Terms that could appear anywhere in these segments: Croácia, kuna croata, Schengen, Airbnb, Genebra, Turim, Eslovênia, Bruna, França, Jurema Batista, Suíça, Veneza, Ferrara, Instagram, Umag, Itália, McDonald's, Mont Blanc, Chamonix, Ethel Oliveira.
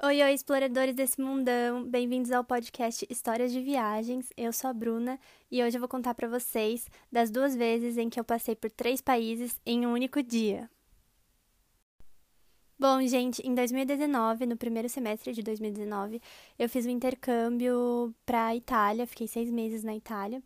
Oi, oi, exploradores desse mundão! Bem-vindos ao podcast Histórias de Viagens. Eu sou a Bruna e hoje eu vou contar pra vocês das duas vezes em que eu passei por 3 países em um único dia. Bom, gente, em 2019, no primeiro semestre de 2019, eu fiz um intercâmbio pra Itália, fiquei 6 meses na Itália.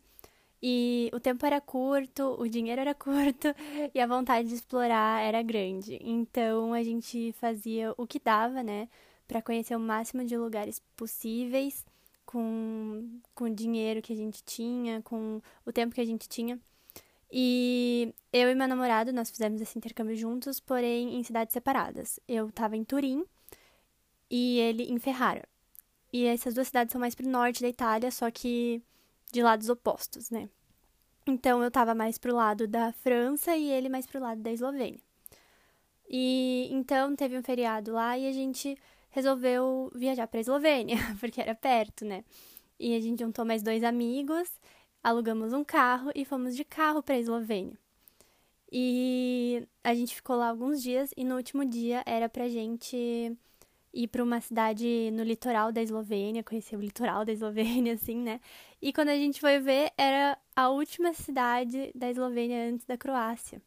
E o tempo era curto, o dinheiro era curto e a vontade de explorar era grande. Então, a gente fazia o que dava, né? Para conhecer o máximo de lugares possíveis, com o dinheiro que a gente tinha, com o tempo que a gente tinha. E eu e meu namorado, nós fizemos esse intercâmbio juntos, porém em cidades separadas. Eu estava em Turim e ele em Ferrara. E essas duas cidades são mais pro norte da Itália, só que de lados opostos, né? Então eu estava mais pro lado da França e ele mais pro lado da Eslovênia. E então teve um feriado lá e a gente resolveu viajar para a Eslovênia, porque era perto, né? E a gente juntou mais 2 amigos, alugamos um carro e fomos de carro para a Eslovênia. E a gente ficou lá alguns dias e no último dia era pra gente ir para uma cidade no litoral da Eslovênia, conhecer o litoral da Eslovênia, assim, né? E quando a gente foi ver, era a última cidade da Eslovênia antes da Croácia.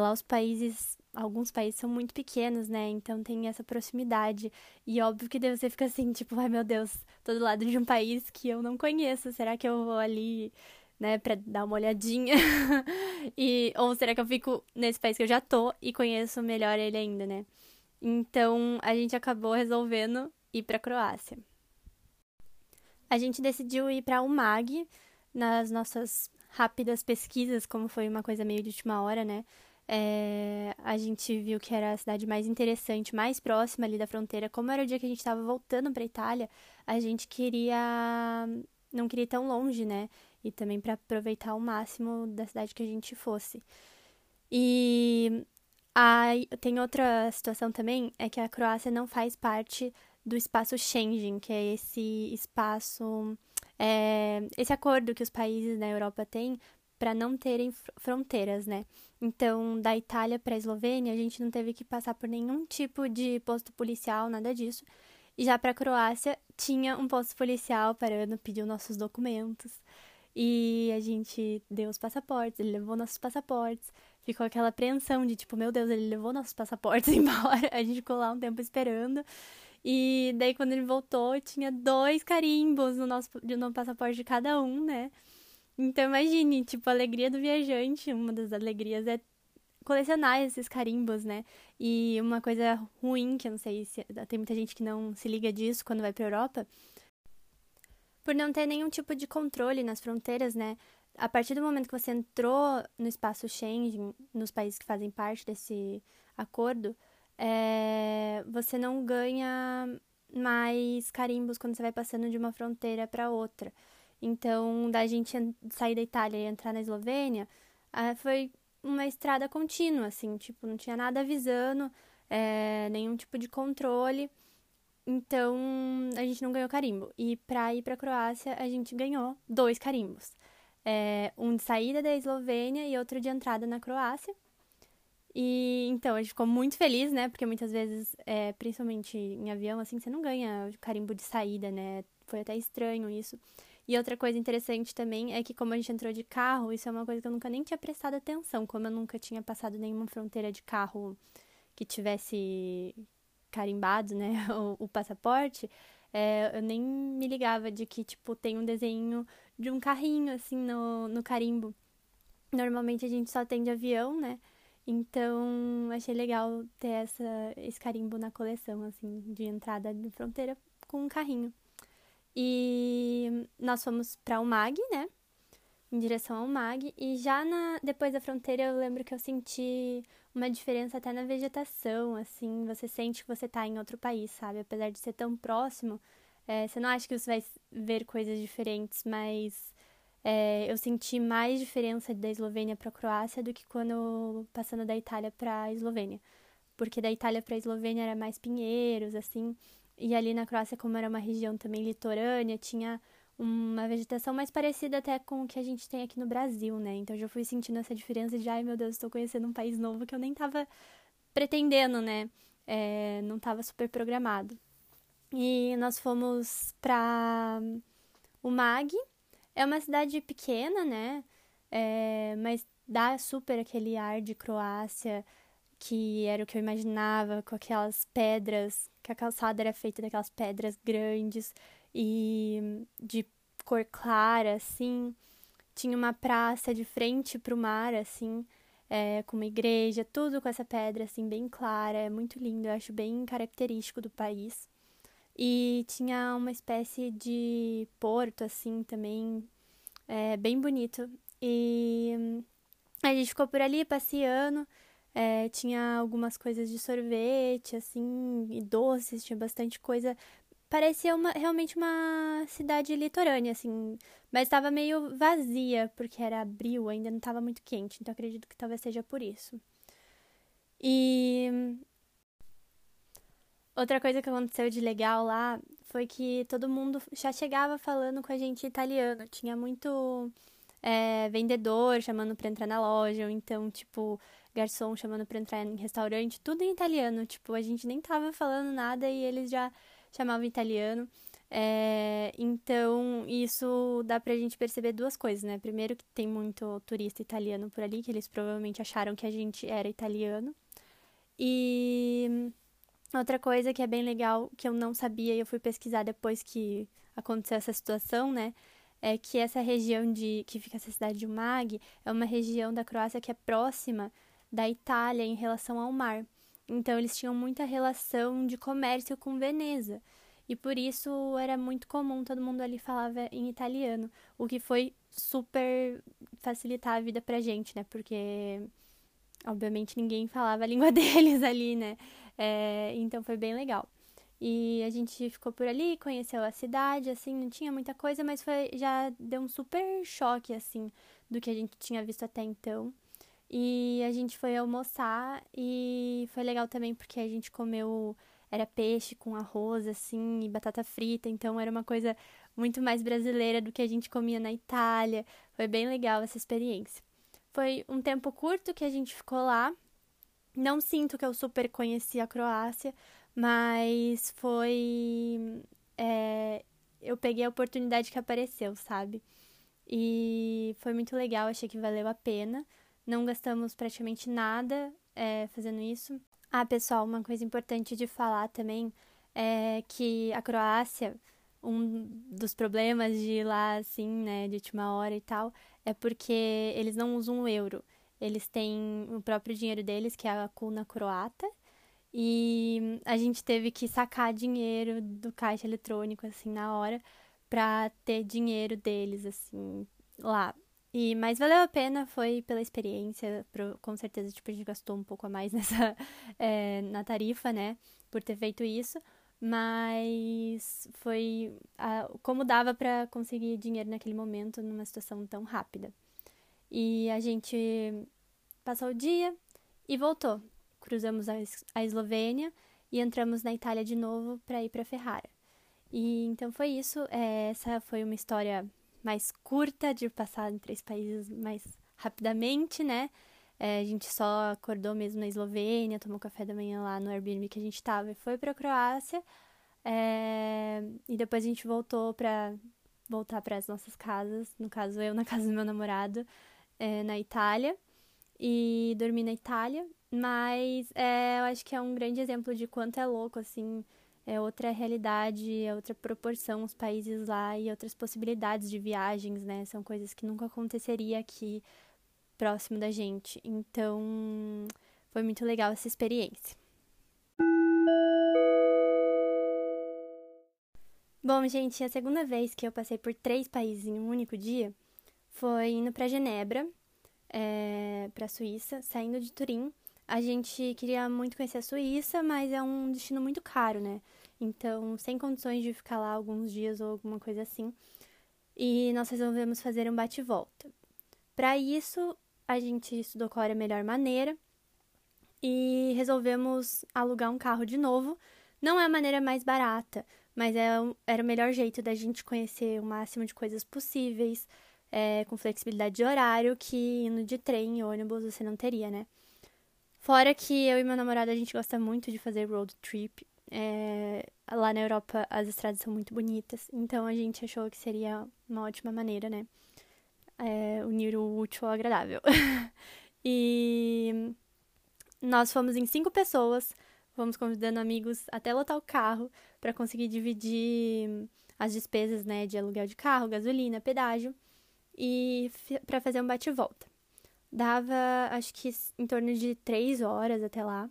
Lá os países... Alguns países são muito pequenos, né? Então tem essa proximidade. E óbvio que você fica assim, tipo, ai meu Deus, tô do lado de um país que eu não conheço. Será que eu vou ali, né, pra dar uma olhadinha? Ou será que eu fico nesse país que eu já tô e conheço melhor ele ainda, né? Então a gente acabou resolvendo ir pra Croácia. A gente decidiu ir pra Umag nas nossas rápidas pesquisas, como foi uma coisa meio de última hora, né? A gente viu que era a cidade mais interessante, mais próxima ali da fronteira. Como era o dia que a gente estava voltando para a Itália, a gente não queria ir tão longe, né? E também para aproveitar ao máximo da cidade que a gente fosse. E tem outra situação também, é que a Croácia não faz parte do espaço Schengen, que é esse espaço, esse acordo que os países da Europa têm para não terem fronteiras, né? Então, da Itália para a Eslovênia, a gente não teve que passar por nenhum tipo de posto policial, nada disso. E já para a Croácia, tinha um posto policial parando, pediu nossos documentos. E a gente deu os passaportes, ele levou nossos passaportes. Ficou aquela apreensão de tipo, meu Deus, ele levou nossos passaportes embora. A gente ficou lá um tempo esperando. E daí, quando ele voltou, tinha 2 carimbos no passaporte de cada um, né? Então, imagine, tipo, a alegria do viajante, uma das alegrias é colecionar esses carimbos, né? E uma coisa ruim, que eu não sei se... Tem muita gente que não se liga disso quando vai pra Europa. Por não ter nenhum tipo de controle nas fronteiras, né? A partir do momento que você entrou no espaço Schengen, nos países que fazem parte desse acordo, você não ganha mais carimbos quando você vai passando de uma fronteira pra outra. Então, da gente sair da Itália e entrar na Eslovênia, foi uma estrada contínua, assim, tipo, não tinha nada avisando, nenhum tipo de controle. Então, a gente não ganhou carimbo. E pra ir pra Croácia, a gente ganhou 2 carimbos. Um de saída da Eslovênia e outro de entrada na Croácia. E, então, a gente ficou muito feliz, né? Porque muitas vezes, principalmente em avião, assim, você não ganha carimbo de saída, né? Foi até estranho isso. E outra coisa interessante também é que como a gente entrou de carro, isso é uma coisa que eu nunca nem tinha prestado atenção, como eu nunca tinha passado nenhuma fronteira de carro que tivesse carimbado, né, o passaporte, eu nem me ligava de que, tipo, tem um desenho de um carrinho, assim, no carimbo. Normalmente a gente só tem de avião, né, então achei legal ter esse carimbo na coleção, assim, de entrada de fronteira com um carrinho. E nós fomos pra Umag, né? Em direção ao Umag. E já depois da fronteira, eu lembro que eu senti uma diferença até na vegetação, assim. Você sente que você tá em outro país, sabe? Apesar de ser tão próximo, você não acha que você vai ver coisas diferentes, mas eu senti mais diferença da Eslovênia pra Croácia do que quando passando da Itália pra Eslovênia. Porque da Itália pra Eslovênia era mais pinheiros, assim... E ali na Croácia, como era uma região também litorânea, tinha uma vegetação mais parecida até com o que a gente tem aqui no Brasil, né? Então, eu já fui sentindo essa diferença de, ai, meu Deus, estou conhecendo um país novo que eu nem tava pretendendo, né? Não tava super programado. E nós fomos para Umag. É uma cidade pequena, né? Mas dá super aquele ar de Croácia, que era o que eu imaginava, com aquelas pedras, que a calçada era feita daquelas pedras grandes e de cor clara, assim. Tinha uma praça de frente pro mar, assim, com uma igreja, tudo com essa pedra, assim, bem clara. É muito lindo, eu acho bem característico do país. E tinha uma espécie de porto, assim, também, bem bonito. E a gente ficou por ali, passeando, tinha algumas coisas de sorvete, assim, e doces, tinha bastante coisa. Parecia realmente uma cidade litorânea, assim, mas estava meio vazia, porque era abril, ainda não estava muito quente, então acredito que talvez seja por isso. E outra coisa que aconteceu de legal lá foi que todo mundo já chegava falando com a gente italiano. Tinha muito vendedor chamando pra entrar na loja, ou então, tipo, garçom chamando pra entrar em restaurante, tudo em italiano. Tipo, a gente nem tava falando nada e eles já chamavam italiano. Então, isso dá pra gente perceber duas coisas, né? Primeiro, que tem muito turista italiano por ali, que eles provavelmente acharam que a gente era italiano. E outra coisa que é bem legal, que eu não sabia e eu fui pesquisar depois que aconteceu essa situação, né? É que essa região que fica essa cidade de Umag é uma região da Croácia que é próxima da Itália em relação ao mar. Então, eles tinham muita relação de comércio com Veneza. E por isso era muito comum, todo mundo ali falava em italiano. O que foi super facilitar a vida pra gente, né? Porque, obviamente, ninguém falava a língua deles ali, né? Então foi bem legal. E a gente ficou por ali, conheceu a cidade, assim, não tinha muita coisa, mas já deu um super choque, assim, do que a gente tinha visto até então. E a gente foi almoçar e foi legal também porque a gente comeu, era peixe com arroz, assim, e batata frita, então era uma coisa muito mais brasileira do que a gente comia na Itália. Foi bem legal essa experiência. Foi um tempo curto que a gente ficou lá. Não sinto que eu super conheci a Croácia, mas foi... eu peguei a oportunidade que apareceu, sabe? E foi muito legal, achei que valeu a pena. Não gastamos praticamente nada fazendo isso. Ah, pessoal, uma coisa importante de falar também é que a Croácia, um dos problemas de ir lá, assim, né, de última hora e tal, é porque eles não usam o euro. Eles têm o próprio dinheiro deles, que é a kuna croata. E a gente teve que sacar dinheiro do caixa eletrônico, assim, na hora, pra ter dinheiro deles, assim, lá. Mas valeu a pena, foi pela experiência. Com certeza, tipo, a gente gastou um pouco a mais na tarifa, né? Por ter feito isso. Mas foi como dava pra conseguir dinheiro naquele momento, numa situação tão rápida. E a gente passou o dia e voltou. Cruzamos a Eslovênia e entramos na Itália de novo para ir para Ferrara. E então foi isso. Essa foi uma história mais curta de passar em 3 países mais rapidamente, né? A gente só acordou mesmo na Eslovênia, tomou café da manhã lá no Airbnb que a gente estava e foi para a Croácia. E depois a gente voltou para voltar para as nossas casas. No caso, eu na casa do meu namorado. Na Itália, e dormi na Itália, mas eu acho que é um grande exemplo de quanto é louco, assim, é outra realidade, é outra proporção os países lá e outras possibilidades de viagens, né, são coisas que nunca aconteceria aqui próximo da gente, então foi muito legal essa experiência. Bom, gente, a segunda vez que eu passei por 3 países em um único dia, foi indo para Genebra, para a Suíça, saindo de Turim. A gente queria muito conhecer a Suíça, mas é um destino muito caro, né? Então, sem condições de ficar lá alguns dias ou alguma coisa assim. E nós resolvemos fazer um bate-volta. Para isso, a gente estudou qual era a melhor maneira e resolvemos alugar um carro de novo. Não é a maneira mais barata, mas era o melhor jeito da gente conhecer o máximo de coisas possíveis, com flexibilidade de horário, que indo de trem e ônibus você não teria, né? Fora que eu e meu namorado, a gente gosta muito de fazer road trip. lá na Europa as estradas são muito bonitas, então a gente achou que seria uma ótima maneira, né? Unir o útil ao agradável. E nós fomos em 5 pessoas, fomos convidando amigos até lotar o carro para conseguir dividir as despesas, né, de aluguel de carro, gasolina, pedágio, e para fazer um bate-volta. Dava, acho que, em torno de 3 horas até lá.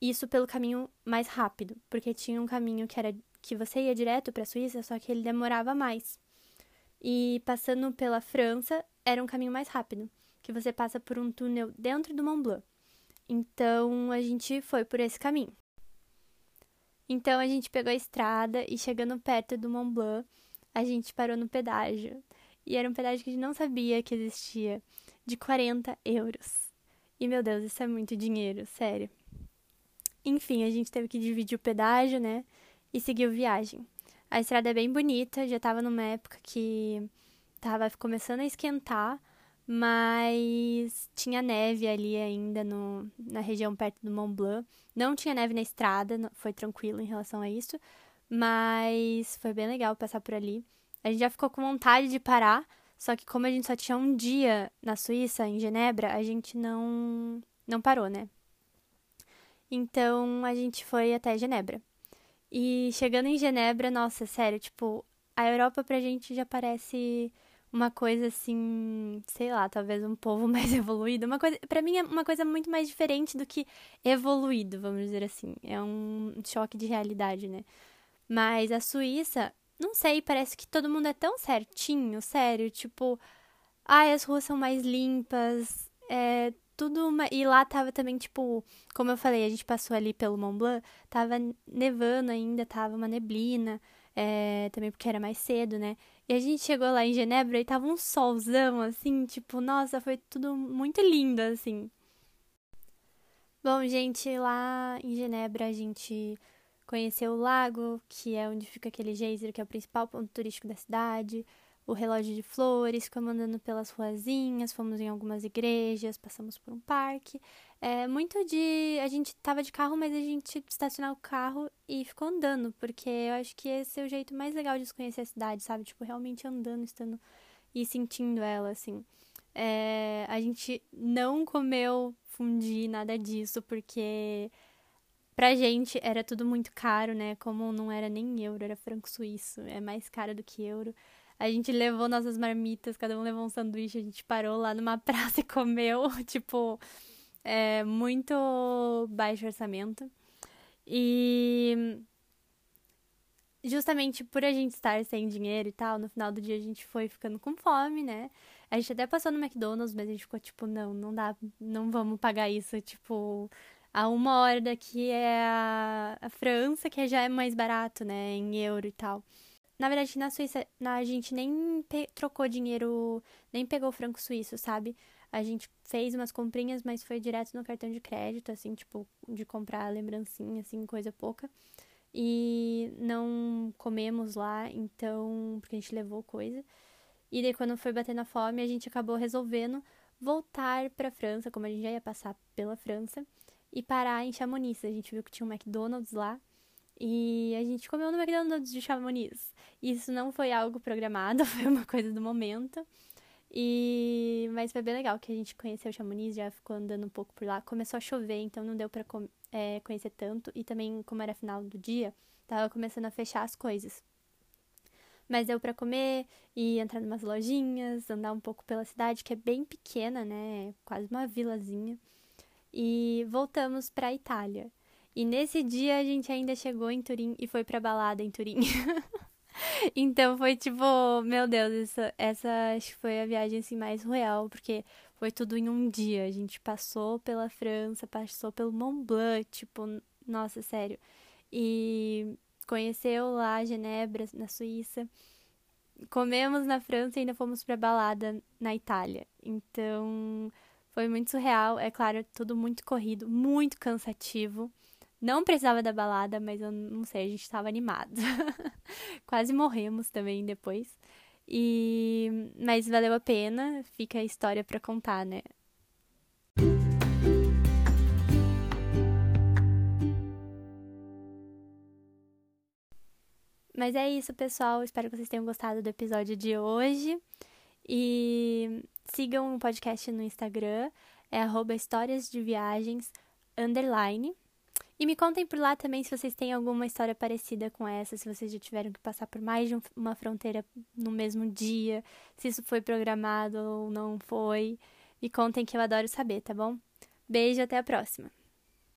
Isso pelo caminho mais rápido, porque tinha um caminho que era que você ia direto para a Suíça, só que ele demorava mais. E passando pela França, era um caminho mais rápido, que você passa por um túnel dentro do Mont Blanc. Então, a gente foi por esse caminho. Então, a gente pegou a estrada e, chegando perto do Mont Blanc, a gente parou no pedágio. E era um pedágio que a gente não sabia que existia, de 40 euros. E, meu Deus, isso é muito dinheiro, sério. Enfim, a gente teve que dividir o pedágio, né, e seguiu viagem. A estrada é bem bonita, já estava numa época que estava começando a esquentar, mas tinha neve ali ainda na região perto do Mont Blanc. Não tinha neve na estrada, foi tranquilo em relação a isso, mas foi bem legal passar por ali. A gente já ficou com vontade de parar, só que como a gente só tinha um dia na Suíça, em Genebra, a gente não parou, né? Então, a gente foi até Genebra. E chegando em Genebra, nossa, sério, tipo, a Europa pra gente já parece uma coisa assim, sei lá, talvez um povo mais evoluído. Uma coisa, pra mim é uma coisa muito mais diferente do que evoluído, vamos dizer assim. É um choque de realidade, né? Mas a Suíça, não sei, parece que todo mundo é tão certinho, sério. Tipo, ai, as ruas são mais limpas, E lá tava também, tipo, como eu falei, a gente passou ali pelo Mont Blanc, tava nevando ainda, tava uma neblina, também porque era mais cedo, né? E a gente chegou lá em Genebra e tava um solzão, assim, tipo, nossa, foi tudo muito lindo, assim. Bom, gente, lá em Genebra a gente conheceu o lago, que é onde fica aquele geyser, que é o principal ponto turístico da cidade, o relógio de flores, ficamos andando pelas ruazinhas, fomos em algumas igrejas, passamos por um parque. A gente tava de carro, mas a gente estacionou o carro e ficou andando, porque eu acho que esse é o jeito mais legal de conhecer a cidade, sabe? Tipo, realmente andando, estando e sentindo ela, assim. A gente não comeu fundi, nada disso, porque pra gente era tudo muito caro, né? Como não era nem euro, era franco suíço, é mais caro do que euro. A gente levou nossas marmitas, cada um levou um sanduíche, a gente parou lá numa praça e comeu, tipo, muito baixo orçamento. E justamente por a gente estar sem dinheiro e tal, no final do dia a gente foi ficando com fome, né? A gente até passou no McDonald's, mas a gente ficou tipo, não dá, não vamos pagar isso, tipo, a 1 hora daqui é a França, que já é mais barato, né, em euro e tal. Na verdade, na Suíça, a gente nem trocou dinheiro, nem pegou franco suíço, sabe? A gente fez umas comprinhas, mas foi direto no cartão de crédito, assim, tipo, de comprar lembrancinha, assim, coisa pouca. E não comemos lá, então, porque a gente levou coisa. E daí, quando foi bater na fome, a gente acabou resolvendo voltar pra França, como a gente já ia passar pela França, e parar em Chamonix. A gente viu que tinha um McDonald's lá. E a gente comeu no McDonald's de Chamonix. Isso não foi algo programado, foi uma coisa do momento. Mas foi bem legal que a gente conheceu Chamonix, já ficou andando um pouco por lá. Começou a chover, então não deu pra conhecer tanto. E também, como era final do dia, tava começando a fechar as coisas. Mas deu pra comer e entrar em umas lojinhas, andar um pouco pela cidade, que é bem pequena, né? Quase uma vilazinha. E voltamos pra Itália. E nesse dia a gente ainda chegou em Turim e foi pra balada em Turim. Então foi tipo, meu Deus, essa acho que foi a viagem assim, mais real, porque foi tudo em um dia. A gente passou pela França, passou pelo Mont Blanc, tipo, nossa, sério. E conheceu lá Genebra, na Suíça. Comemos na França e ainda fomos pra balada na Itália. Então foi muito surreal, é claro, tudo muito corrido, muito cansativo. Não precisava da balada, mas eu não sei, a gente estava animado. Quase morremos também depois. Mas valeu a pena, fica a história para contar, né? Mas é isso, pessoal. Espero que vocês tenham gostado do episódio de hoje. E sigam o podcast no Instagram, é @historiasdeviagens_. E me contem por lá também se vocês têm alguma história parecida com essa, se vocês já tiveram que passar por mais de uma fronteira no mesmo dia, se isso foi programado ou não foi. Me contem que eu adoro saber, tá bom? Beijo, até a próxima!